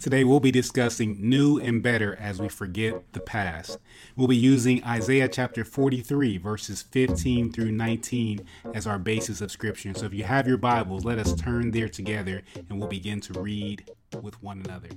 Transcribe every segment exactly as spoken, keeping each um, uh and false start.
Today we'll be discussing new and better as we forget the past. We'll be using Isaiah chapter forty-three, verses fifteen through nineteen as our basis of scripture. So if you have your Bibles, let us turn there together and we'll begin to read with one another.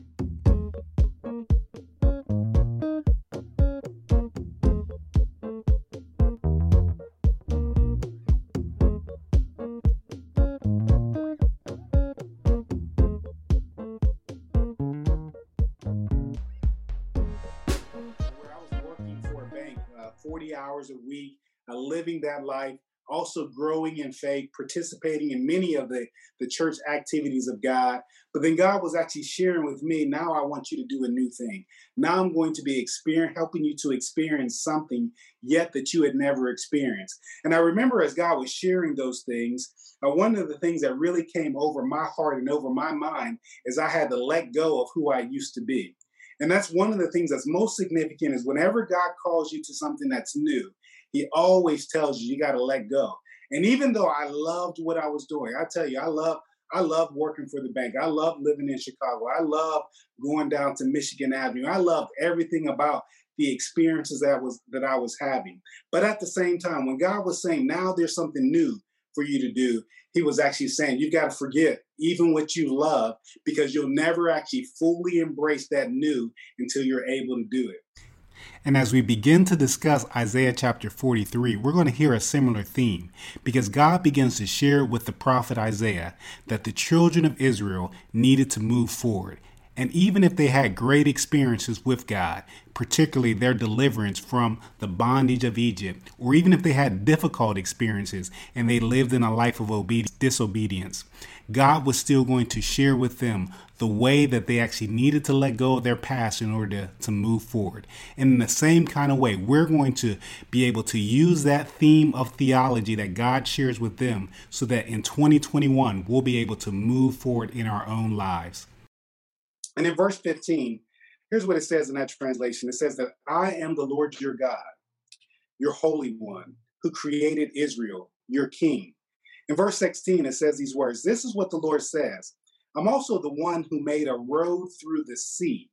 forty hours a week, uh, living that life, also growing in faith, participating in many of the, the church activities of God. But then God was actually sharing with me, now I want you to do a new thing. Now I'm going to be experience, helping you to experience something yet that you had never experienced. And I remember as God was sharing those things, uh, one of the things that really came over my heart and over my mind is I had to let go of who I used to be. And that's one of the things that's most significant is whenever God calls you to something that's new, he always tells you, you got to let go. And even though I loved what I was doing, I tell you, I love, I love working for the bank. I love living in Chicago. I love going down to Michigan Avenue. I loved everything about the experiences that was, that I was having. But at the same time, when God was saying, now there's something new for you to do, he was actually saying, you got to forget even what you love, because you'll never actually fully embrace that new until you're able to do it. And as we begin to discuss Isaiah chapter forty-three, we're going to hear a similar theme, because God begins to share with the prophet Isaiah that the children of Israel needed to move forward. And even if they had great experiences with God, particularly their deliverance from the bondage of Egypt, or even if they had difficult experiences and they lived in a life of obedience, disobedience, God was still going to share with them the way that they actually needed to let go of their past in order to, to move forward. And in the same kind of way, we're going to be able to use that theme of theology that God shares with them so that in twenty twenty-one, we'll be able to move forward in our own lives. And in verse fifteen, here's what it says in that translation. It says that I am the Lord your God, your Holy One, who created Israel, your King. In verse sixteen, it says these words. This is what the Lord says. I'm also the one who made a road through the sea,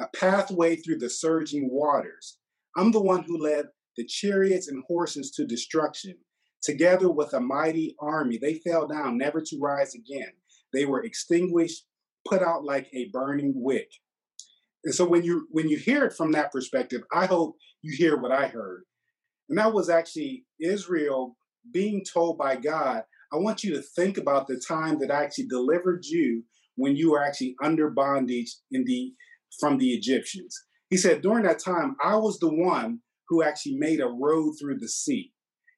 a pathway through the surging waters. I'm the one who led the chariots and horses to destruction. Together with a mighty army, they fell down, never to rise again. They were extinguished, put out like a burning wick. And so when you when you hear it from that perspective, I hope you hear what I heard. And that was actually Israel being told by God, I want you to think about the time that I actually delivered you when you were actually under bondage in the from the Egyptians. He said, during that time, I was the one who actually made a road through the sea.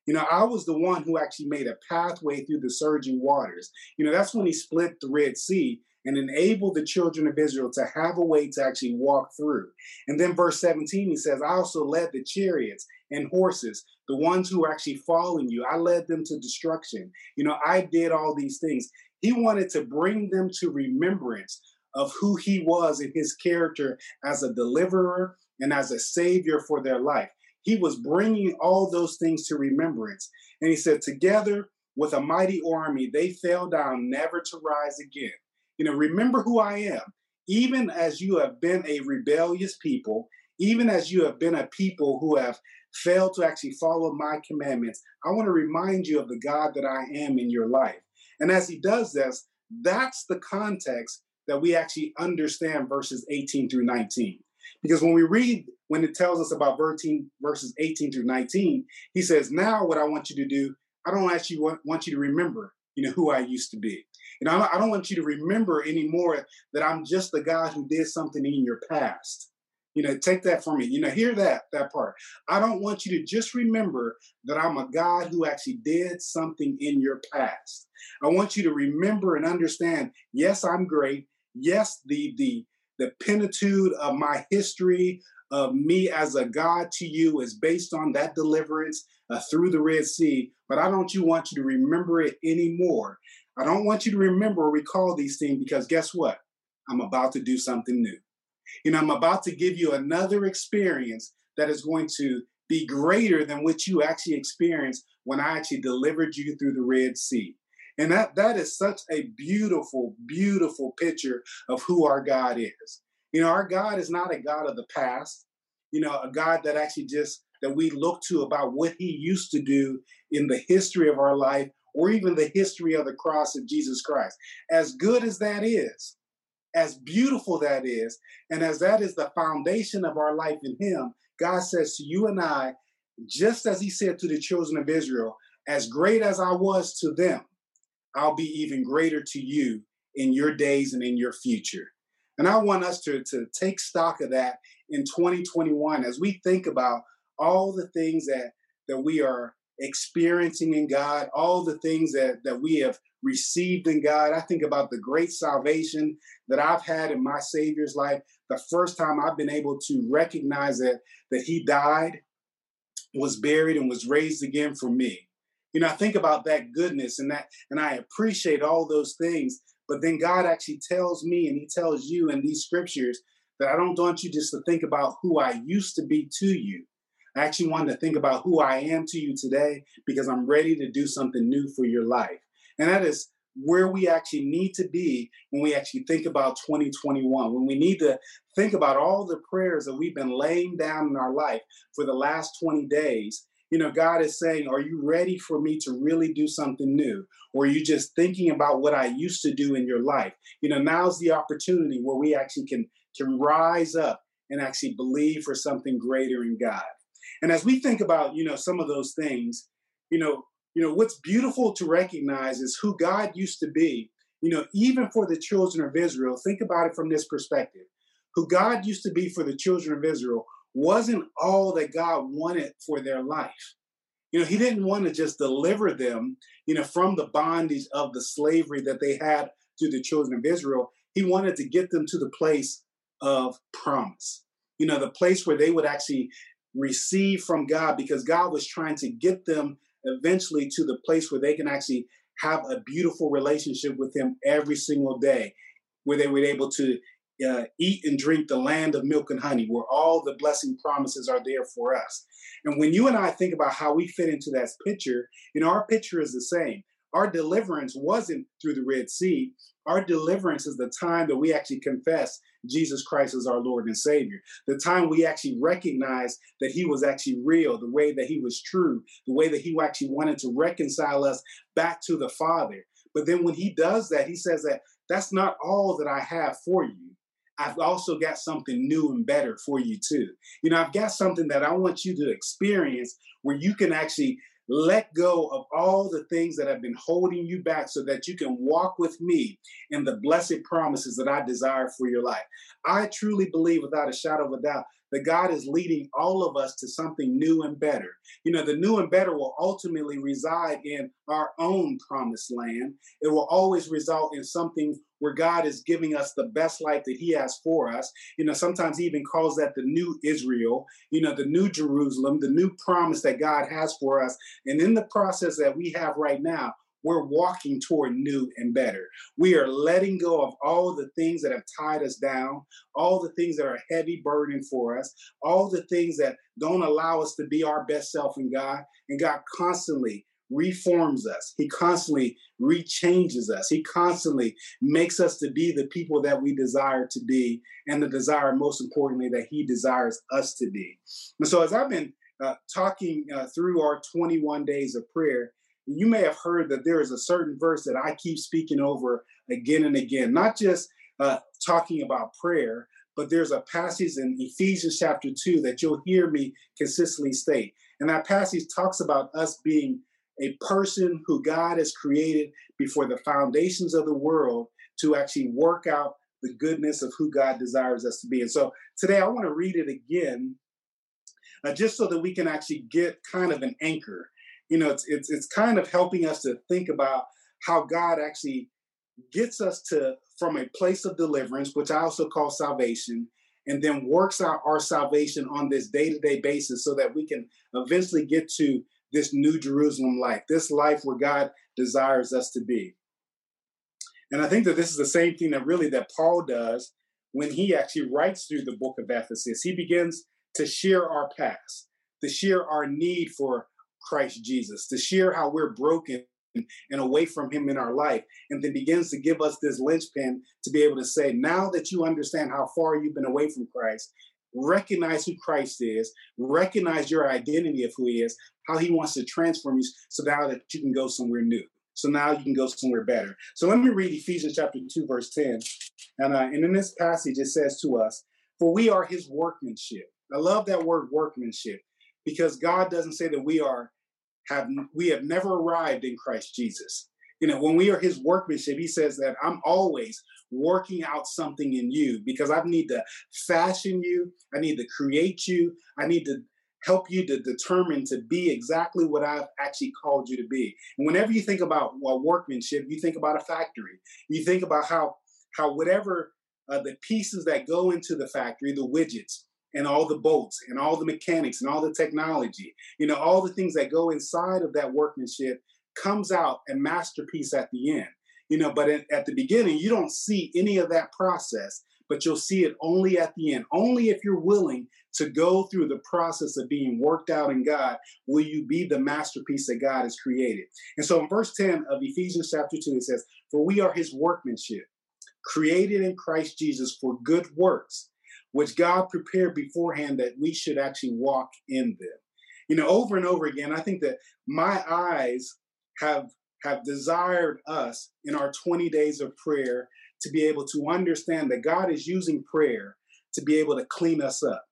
You know, I was the one who actually made a pathway through the surging waters. You know, that's when he split the Red Sea and enable the children of Israel to have a way to actually walk through. And then verse seventeen, he says, I also led the chariots and horses, the ones who are actually following you. I led them to destruction. You know, I did all these things. He wanted to bring them to remembrance of who he was in his character as a deliverer and as a savior for their life. He was bringing all those things to remembrance. And he said, together with a mighty army, they fell down, never to rise again. You know, remember who I am, even as you have been a rebellious people, even as you have been a people who have failed to actually follow my commandments. I want to remind you of the God that I am in your life. And as he does this, that's the context that we actually understand verses eighteen through nineteen. Because when we read, when it tells us about verses eighteen through nineteen, he says, now what I want you to do, I don't actually want you to remember, you know, who I used to be. And I don't want you to remember anymore that I'm just the God who did something in your past. You know, take that from me. You know, hear that, that part. I don't want you to just remember that I'm a God who actually did something in your past. I want you to remember and understand, yes, I'm great. Yes, the the the plenitude of my history of me as a God to you is based on that deliverance uh, through the Red Sea. But I don't you want you to remember it anymore. I don't want you to remember or recall these things, because guess what? I'm about to do something new. You know, I'm about to give you another experience that is going to be greater than what you actually experienced when I actually delivered you through the Red Sea. And that, that is such a beautiful, beautiful picture of who our God is. You know, our God is not a God of the past, you know, a God that actually just, that we look to about what he used to do in the history of our life, or even the history of the cross of Jesus Christ. As good as that is, as beautiful that is, and as that is the foundation of our life in him, God says to you and I, just as he said to the children of Israel, as great as I was to them, I'll be even greater to you in your days and in your future. And I want us to, to take stock of that in twenty twenty-one as we think about all the things that, that we are experiencing in God, all the things that, that we have received in God. I think about the great salvation that I've had in my Savior's life. The first time I've been able to recognize that, that he died, was buried, and was raised again for me. You know, I think about that goodness and that, and I appreciate all those things. But then God actually tells me, and he tells you in these scriptures, that I don't want you just to think about who I used to be to you. I actually wanted to think about who I am to you today, because I'm ready to do something new for your life. And that is where we actually need to be when we actually think about twenty twenty-one, when we need to think about all the prayers that we've been laying down in our life for the last twenty days. You know, God is saying, are you ready for me to really do something new? Or are you just thinking about what I used to do in your life? You know, now's the opportunity where we actually can, can rise up and actually believe for something greater in God. And as we think about, you know, some of those things, you know, you know, what's beautiful to recognize is who God used to be, you know, even for the children of Israel. Think about it from this perspective. Who God used to be for the children of Israel wasn't all that God wanted for their life. You know, he didn't want to just deliver them, you know, from the bondage of the slavery that they had to the children of Israel. He wanted to get them to the place of promise, you know, the place where they would actually receive from God, because God was trying to get them eventually to the place where they can actually have a beautiful relationship with him every single day, where they were able to uh, eat and drink the land of milk and honey, where all the blessing promises are there for us. And when you and I think about how we fit into that picture, you know, our picture is the same. Our deliverance wasn't through the Red Sea. Our deliverance is the time that we actually confess Jesus Christ as our Lord and Savior, the time we actually recognize that he was actually real, the way that he was true, the way that he actually wanted to reconcile us back to the Father. But then when he does that, he says that that's not all that I have for you. I've also got something new and better for you too. You know, I've got something that I want you to experience where you can actually let go of all the things that have been holding you back so that you can walk with me in the blessed promises that I desire for your life. I truly believe without a shadow of a doubt that God is leading all of us to something new and better. You know, the new and better will ultimately reside in our own promised land. It will always result in something where God is giving us the best life that he has for us. You know, sometimes he even calls that the new Israel, you know, the new Jerusalem, the new promise that God has for us. And in the process that we have right now, we're walking toward new and better. We are letting go of all the things that have tied us down, all the things that are a heavy burden for us, all the things that don't allow us to be our best self in God. And God constantly reforms us. He constantly rechanges us. He constantly makes us to be the people that we desire to be, and the desire, most importantly, that he desires us to be. And so as I've been uh, talking uh, through our twenty-one days of prayer, you may have heard that there is a certain verse that I keep speaking over again and again, not just uh, talking about prayer, but there's a passage in Ephesians chapter two that you'll hear me consistently state. And that passage talks about us being a person who God has created before the foundations of the world to actually work out the goodness of who God desires us to be. And so today I want to read it again, uh, just so that we can actually get kind of an anchor. You know, it's, it's it's kind of helping us to think about how God actually gets us to from a place of deliverance, which I also call salvation, and then works out our salvation on this day-to-day basis so that we can eventually get to this new Jerusalem life, this life where God desires us to be. And I think that this is the same thing that really that Paul does when he actually writes through the book of Ephesus. He begins to share our past, to share our need for Christ Jesus, to share how we're broken and away from him in our life, and then begins to give us this linchpin to be able to say, now that you understand how far you've been away from Christ, recognize who Christ is, recognize your identity of who he is, how he wants to transform you so now that you can go somewhere new. So now you can go somewhere better. So let me read Ephesians chapter two, verse ten. And, uh, and in this passage, it says to us, for we are his workmanship. I love that word workmanship, because God doesn't say that we are have we have never arrived in Christ Jesus. You know, when we are his workmanship, he says that I'm always working out something in you, because I need to fashion you. I need to create you. I need to help you to determine to be exactly what I've actually called you to be. And whenever you think about well, workmanship, you think about a factory. You think about how, how whatever uh, the pieces that go into the factory, the widgets, and all the bolts and all the mechanics and all the technology, you know, all the things that go inside of that workmanship comes out a masterpiece at the end, you know, but at, at the beginning, you don't see any of that process, but you'll see it only at the end. Only if you're willing to go through the process of being worked out in God will you be the masterpiece that God has created. And so in verse ten of Ephesians chapter two, it says, for we are his workmanship, created in Christ Jesus for good works, which God prepared beforehand that we should actually walk in them. You know, over and over again, I think that my eyes have, have desired us in our twenty days of prayer to be able to understand that God is using prayer to be able to clean us up.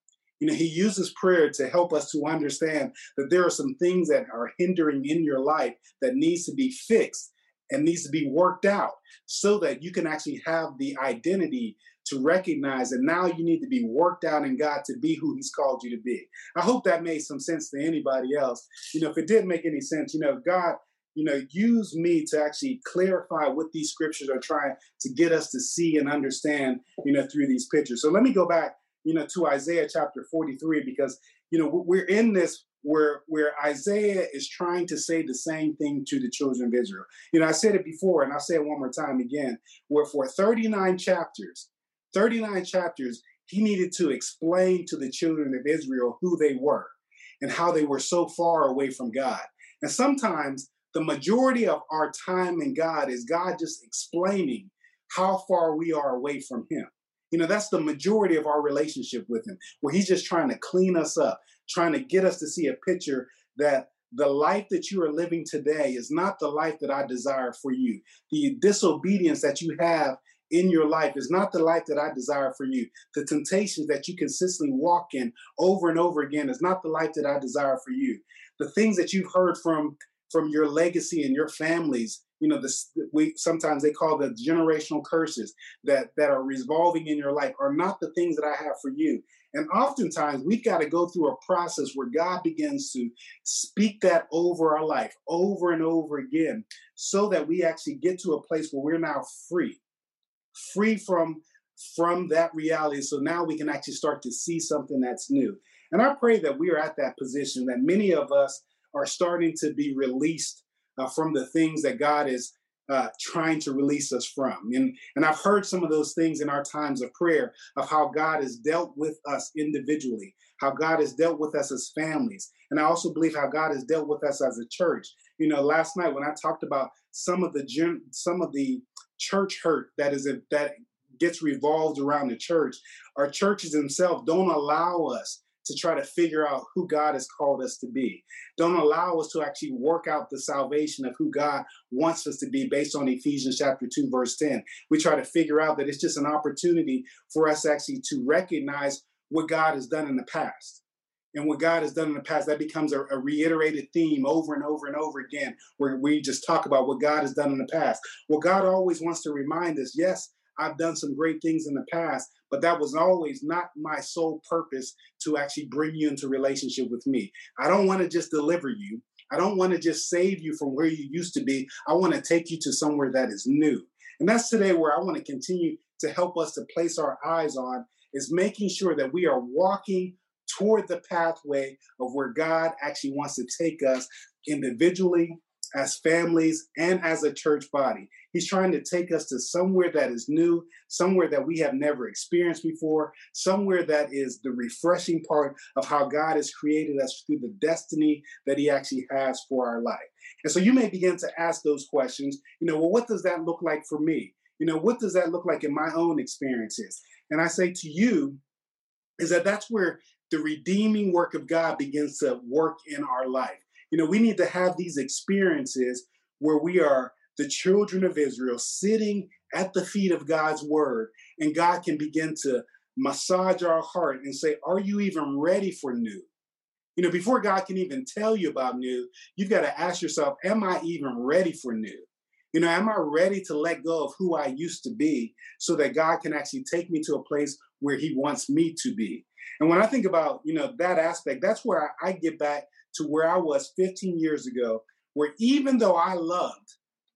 You know, he uses prayer to help us to understand that there are some things that are hindering in your life that needs to be fixed and needs to be worked out so that you can actually have the identity to recognize that now you need to be worked out in God to be who he's called you to be. I hope that made some sense to anybody else. You know, if it didn't make any sense, you know, God, you know, use me to actually clarify what these scriptures are trying to get us to see and understand, you know, through these pictures. So let me go back, you know, to Isaiah chapter forty-three, because, you know, we're in this where where Isaiah is trying to say the same thing to the children of Israel. You know, I said it before, and I'll say it one more time again, where for thirty-nine chapters, thirty-nine chapters, he needed to explain to the children of Israel who they were and how they were so far away from God. And sometimes the majority of our time in God is God just explaining how far we are away from him. You know, that's the majority of our relationship with him, where he's just trying to clean us up, trying to get us to see a picture that the life that you are living today is not the life that I desire for you. The disobedience that you have in your life is not the life that I desire for you. The temptations that you consistently walk in over and over again is not the life that I desire for you. The things that you've heard from, from your legacy and your families, you know, this, we sometimes they call the generational curses that, that are revolving in your life are not the things that I have for you. And oftentimes we've got to go through a process where God begins to speak that over our life over and over again so that we actually get to a place where we're now free. free from, from that reality. So now we can actually start to see something that's new. And I pray that we are at that position, that many of us are starting to be released uh, from the things that God is uh, trying to release us from. And, and I've heard some of those things in our times of prayer of how God has dealt with us individually, how God has dealt with us as families. And I also believe how God has dealt with us as a church. You know, last night when I talked about some of the, gen- some of the, church hurt that is a, that gets revolved around the church. Our churches themselves don't allow us to try to figure out who God has called us to be. Don't allow us to actually work out the salvation of who God wants us to be based on Ephesians chapter two, verse ten. We try to figure out that it's just an opportunity for us actually to recognize what God has done in the past. And what God has done in the past, that becomes a, a reiterated theme over and over and over again, where we just talk about what God has done in the past. Well, God always wants to remind us, yes, I've done some great things in the past, but that was always not my sole purpose to actually bring you into relationship with me. I don't want to just deliver you. I don't want to just save you from where you used to be. I want to take you to somewhere that is new. And that's today where I want to continue to help us to place our eyes on, is making sure that we are walking toward the pathway of where God actually wants to take us individually, as families, and as a church body. He's trying to take us to somewhere that is new, somewhere that we have never experienced before, somewhere that is the refreshing part of how God has created us through the destiny that he actually has for our life. And so you may begin to ask those questions, you know, well, what does that look like for me? You know, what does that look like in my own experiences? And I say to you is that that's where the redeeming work of God begins to work in our life. You know, we need to have these experiences where we are the children of Israel sitting at the feet of God's word, and God can begin to massage our heart and say, are you even ready for new? You know, before God can even tell you about new, you've got to ask yourself, am I even ready for new? You know, am I ready to let go of who I used to be so that God can actually take me to a place where he wants me to be? And when I think about, you know, that aspect, that's where I, I get back to where I was fifteen years ago, where even though I loved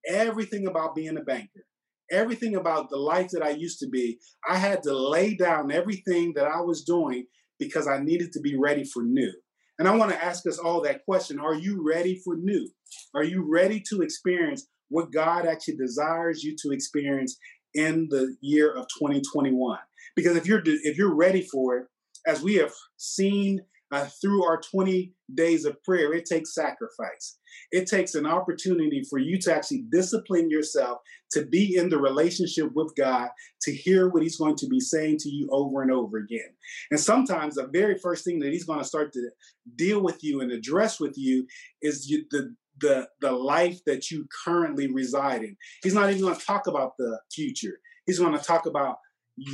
everything about being a banker, everything about the life that I used to be, I had to lay down everything that I was doing because I needed to be ready for new. And I want to ask us all that question. Are you ready for new? Are you ready to experience what God actually desires you to experience in the year of twenty twenty-one? Because if you're, if you're ready for it, as we have seen Uh, through our twenty days of prayer, it takes sacrifice. It takes an opportunity for you to actually discipline yourself, to be in the relationship with God, to hear what he's going to be saying to you over and over again. And sometimes the very first thing that he's going to start to deal with you and address with you is you, the, the, the life that you currently reside in. He's not even going to talk about the future. He's going to talk about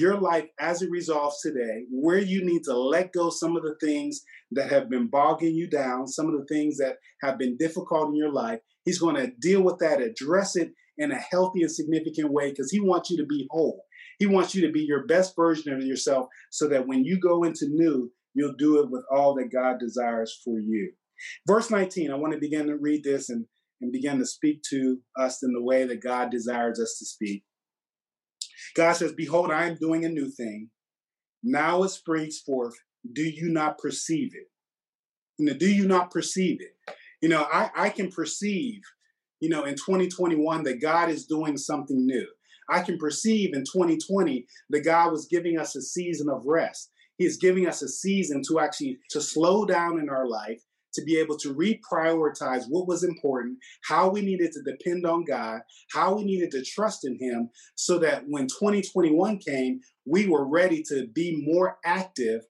your life as it resolves today, where you need to let go some of the things that have been bogging you down, some of the things that have been difficult in your life. He's going to deal with that, address it in a healthy and significant way, because he wants you to be whole. He wants you to be your best version of yourself so that when you go into new, you'll do it with all that God desires for you. Verse nineteen, I want to begin to read this and, and begin to speak to us in the way that God desires us to speak. God says, behold, I am doing a new thing. Now it springs forth. Do you not perceive it? You know, do you not perceive it? You know, I, I can perceive, you know, in twenty twenty-one that God is doing something new. I can perceive in twenty twenty that God was giving us a season of rest. He is giving us a season to actually to slow down in our life, to be able to reprioritize what was important, how we needed to depend on God, how we needed to trust in him, so that when twenty twenty-one came, we were ready to be more active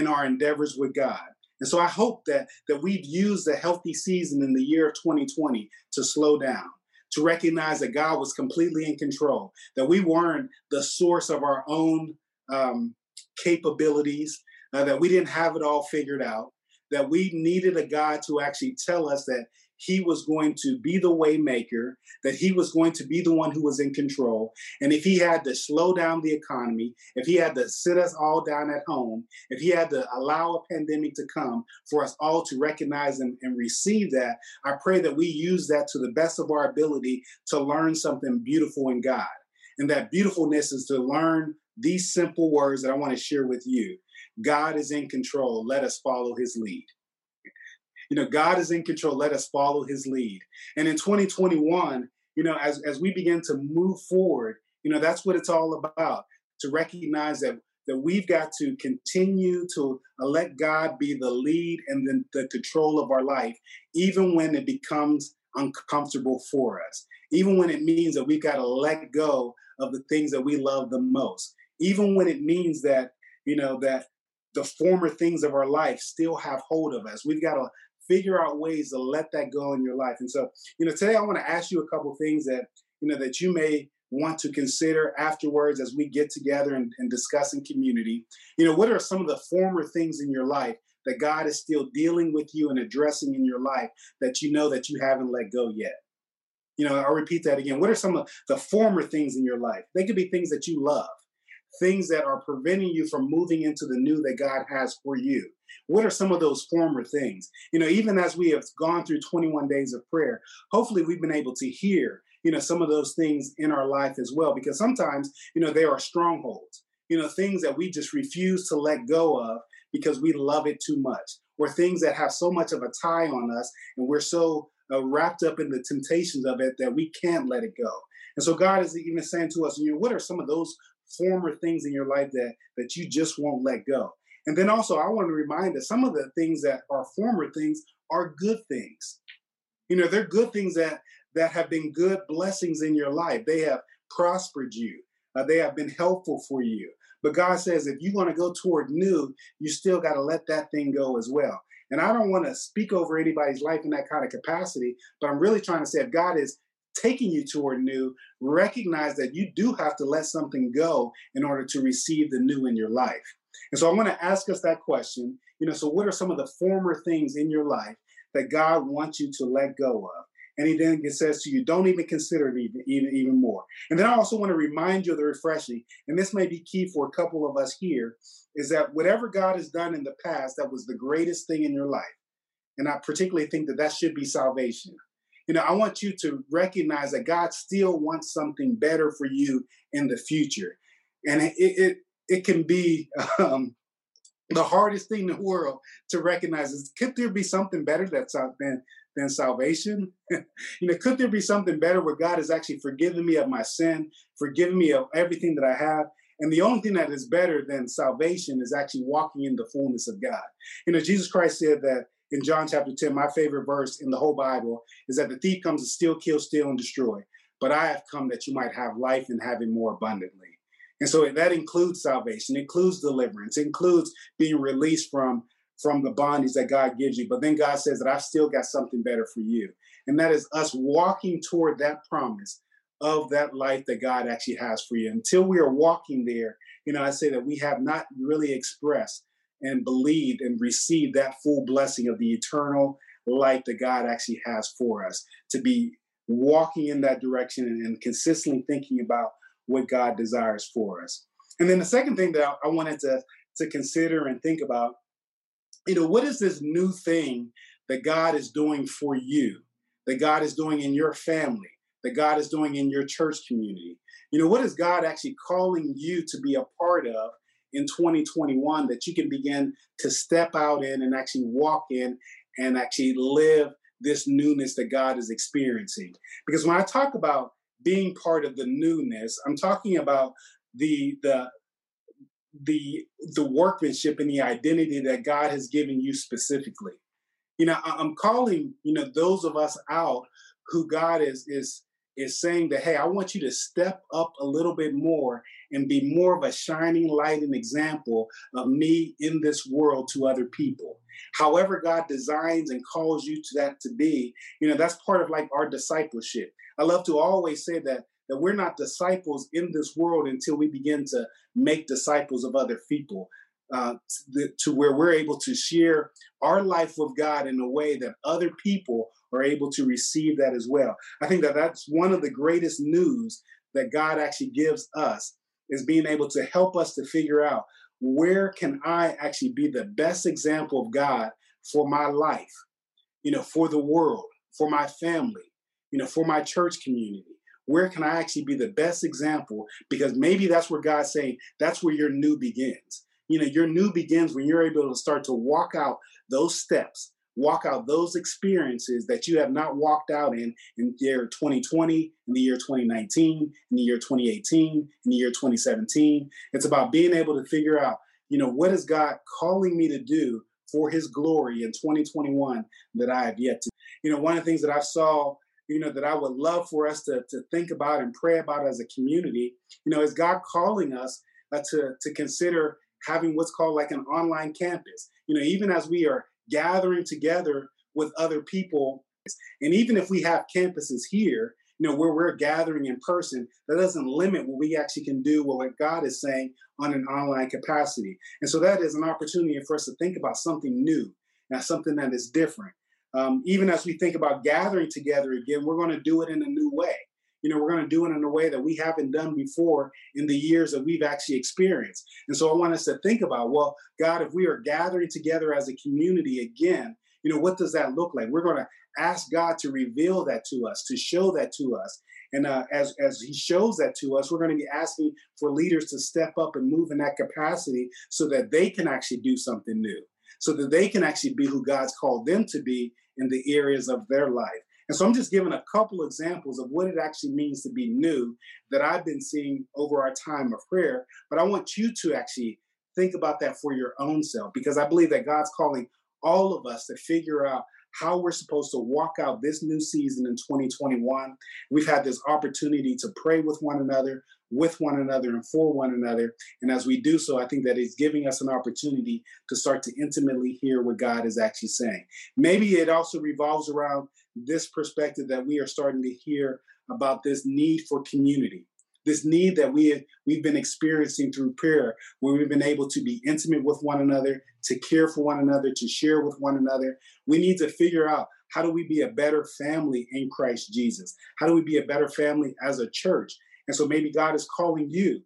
in our endeavors with God. And so I hope that, that we've used the healthy season in the year of twenty twenty to slow down, to recognize that God was completely in control, that we weren't the source of our own um, capabilities, uh, that we didn't have it all figured out, that we needed a God to actually tell us that he was going to be the way maker, that he was going to be the one who was in control. And if he had to slow down the economy, if he had to sit us all down at home, if he had to allow a pandemic to come for us all to recognize and, and receive that, I pray that we use that to the best of our ability to learn something beautiful in God. And that beautifulness is to learn these simple words that I want to share with you. God is in control. Let us follow his lead. You know, God is in control. Let us follow his lead. And in twenty twenty-one, you know, as, as we begin to move forward, you know, that's what it's all about, to recognize that, that we've got to continue to let God be the lead and then the control of our life, even when it becomes uncomfortable for us, even when it means that we've got to let go of the things that we love the most, even when it means that, you know, that the former things of our life still have hold of us. We've got to figure out ways to let that go in your life. And so, you know, today I want to ask you a couple things that, you know, that you may want to consider afterwards as we get together and, and discuss in community. You know, what are some of the former things in your life that God is still dealing with you and addressing in your life that you know that you haven't let go yet? You know, I'll repeat that again. What are some of the former things in your life? They could be things that you love, things that are preventing you from moving into the new that God has for you. What are some of those former things? You know, even as we have gone through twenty-one days of prayer, hopefully we've been able to hear, you know, some of those things in our life as well, because sometimes, you know, they are strongholds, you know, things that we just refuse to let go of because we love it too much, or things that have so much of a tie on us and we're so uh, wrapped up in the temptations of it that we can't let it go. And so God is even saying to us, you know, what are some of those former things in your life that, that you just won't let go? And then also, I want to remind us, some of the things that are former things are good things. You know, they're good things that, that have been good blessings in your life. They have prospered you. Uh, they have been helpful for you. But God says, if you want to go toward new, you still got to let that thing go as well. And I don't want to speak over anybody's life in that kind of capacity, but I'm really trying to say, if God is taking you toward new, recognize that you do have to let something go in order to receive the new in your life. And so I want to ask us that question, you know, so what are some of the former things in your life that God wants you to let go of? And he then says to you, don't even consider it even, even, even more. And then I also want to remind you of the refreshing, and this may be key for a couple of us here, is that whatever God has done in the past, that was the greatest thing in your life. And I particularly think that that should be salvation. You know, I want you to recognize that God still wants something better for you in the future. And it it, it can be um, the hardest thing in the world to recognize is, could there be something better that's out there than salvation? You know, could there be something better where God has actually forgiven me of my sin, forgiven me of everything that I have? And the only thing that is better than salvation is actually walking in the fullness of God. You know, Jesus Christ said that in John chapter ten, my favorite verse in the whole Bible is that the thief comes to steal, kill, steal, and destroy. But I have come that you might have life and have it more abundantly. And so that includes salvation, includes deliverance, includes being released from from the bondage that God gives you. But then God says that I've still got something better for you. And that is us walking toward that promise of that life that God actually has for you. Until we are walking there, you know, I say that we have not really expressed and believed and received that full blessing of the eternal life that God actually has for us, to be walking in that direction and, and consistently thinking about what God desires for us. And then the second thing that I, I wanted to, to consider and think about, you know, what is this new thing that God is doing for you, that God is doing in your family, that God is doing in your church community? You know, what is God actually calling you to be a part of in twenty twenty-one that you can begin to step out in and actually walk in and actually live this newness that God is experiencing? Because when I talk about being part of the newness, I'm talking about the the the the workmanship and the identity that God has given you specifically. You know, I'm calling, you know, those of us out who God is is is saying that, hey, I want you to step up a little bit more and be more of a shining light and example of me in this world to other people. However God designs and calls you to that to be, you know, that's part of like our discipleship. I love to always say that that we're not disciples in this world until we begin to make disciples of other people, uh, to, to where we're able to share our life with God in a way that other people are able to receive that as well. I think that that's one of the greatest news that God actually gives us, is being able to help us to figure out, where can I actually be the best example of God for my life, you know, for the world, for my family, you know, for my church community? Where can I actually be the best example? Because maybe that's where God's saying, that's where your new begins. You know, your new begins when you're able to start to walk out those steps, walk out those experiences that you have not walked out in in the year twenty twenty, in the year twenty nineteen, in the year twenty eighteen, in the year twenty seventeen. It's about being able to figure out, you know, what is God calling me to do for his glory in twenty twenty-one that I have yet to. You know, one of the things that I saw, you know, that I would love for us to, to think about and pray about as a community, you know, is God calling us uh, to, to consider having what's called like an online campus? You know, even as we are gathering together with other people, and even if we have campuses here, you know, where we're gathering in person, that doesn't limit what we actually can do with what God is saying on an online capacity. And so that is an opportunity for us to think about something new, now something that is different. Um, even as we think about gathering together again, we're going to do it in a new way. You know, we're going to do it in a way that we haven't done before in the years that we've actually experienced. And so I want us to think about, well, God, if we are gathering together as a community again, you know, what does that look like? We're going to ask God to reveal that to us, to show that to us. And uh, as, as he shows that to us, we're going to be asking for leaders to step up and move in that capacity so that they can actually do something new, so that they can actually be who God's called them to be in the areas of their life. And so I'm just giving a couple examples of what it actually means to be new that I've been seeing over our time of prayer. But I want you to actually think about that for your own self, because I believe that God's calling all of us to figure out how we're supposed to walk out this new season in twenty twenty-one. We've had this opportunity to pray with one another, with one another, and for one another. And as we do so, I think that it's giving us an opportunity to start to intimately hear what God is actually saying. Maybe it also revolves around this perspective that we are starting to hear about this need for community, this need that we have, we've been experiencing through prayer, where we've been able to be intimate with one another, to care for one another, to share with one another. We need to figure out, how do we be a better family in Christ Jesus? How do we be a better family as a church? And so maybe God is calling you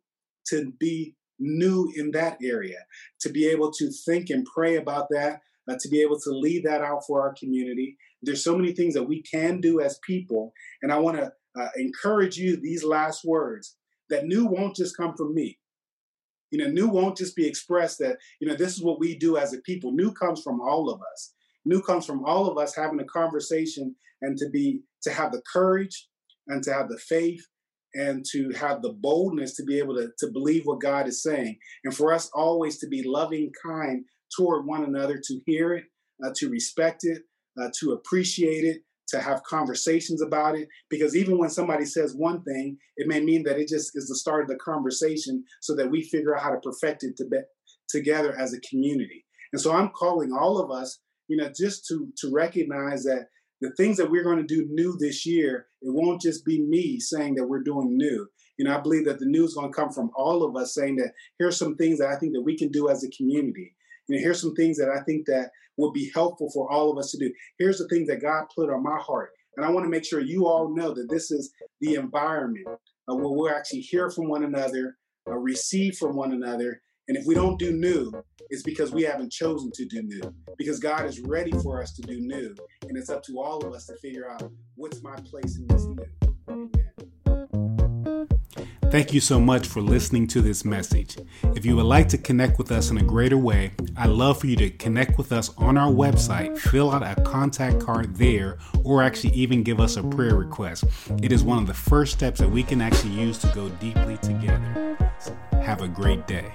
to be new in that area, to be able to think and pray about that, uh, to be able to lead that out for our community. There's so many things that we can do as people. And I want to Uh, encourage you, these last words, that new won't just come from me. You know, new won't just be expressed that, you know, this is what we do as a people. New comes from all of us. New comes from all of us having a conversation, and to be, to have the courage and to have the faith and to have the boldness to be able to, to believe what God is saying. And for us always to be loving, kind toward one another, to hear it, uh, to respect it, uh, to appreciate it, to have conversations about it, because even when somebody says one thing, it may mean that it just is the start of the conversation so that we figure out how to perfect it to be together as a community. And so I'm calling all of us, you know, just to, to recognize that the things that we're going to do new this year, it won't just be me saying that we're doing new. You know, I believe that the new is going to come from all of us saying that here's some things that I think that we can do as a community. You know, here's some things that I think that would be helpful for all of us to do. Here's the things that God put on my heart. And I want to make sure you all know that this is the environment uh, where we'll actually hear from one another, uh, receive from one another. And if we don't do new, it's because we haven't chosen to do new, because God is ready for us to do new. And it's up to all of us to figure out, what's my place in this new? Amen. Thank you so much for listening to this message. If you would like to connect with us in a greater way, I'd love for you to connect with us on our website, fill out a contact card there, or actually even give us a prayer request. It is one of the first steps that we can actually use to go deeply together. Have a great day.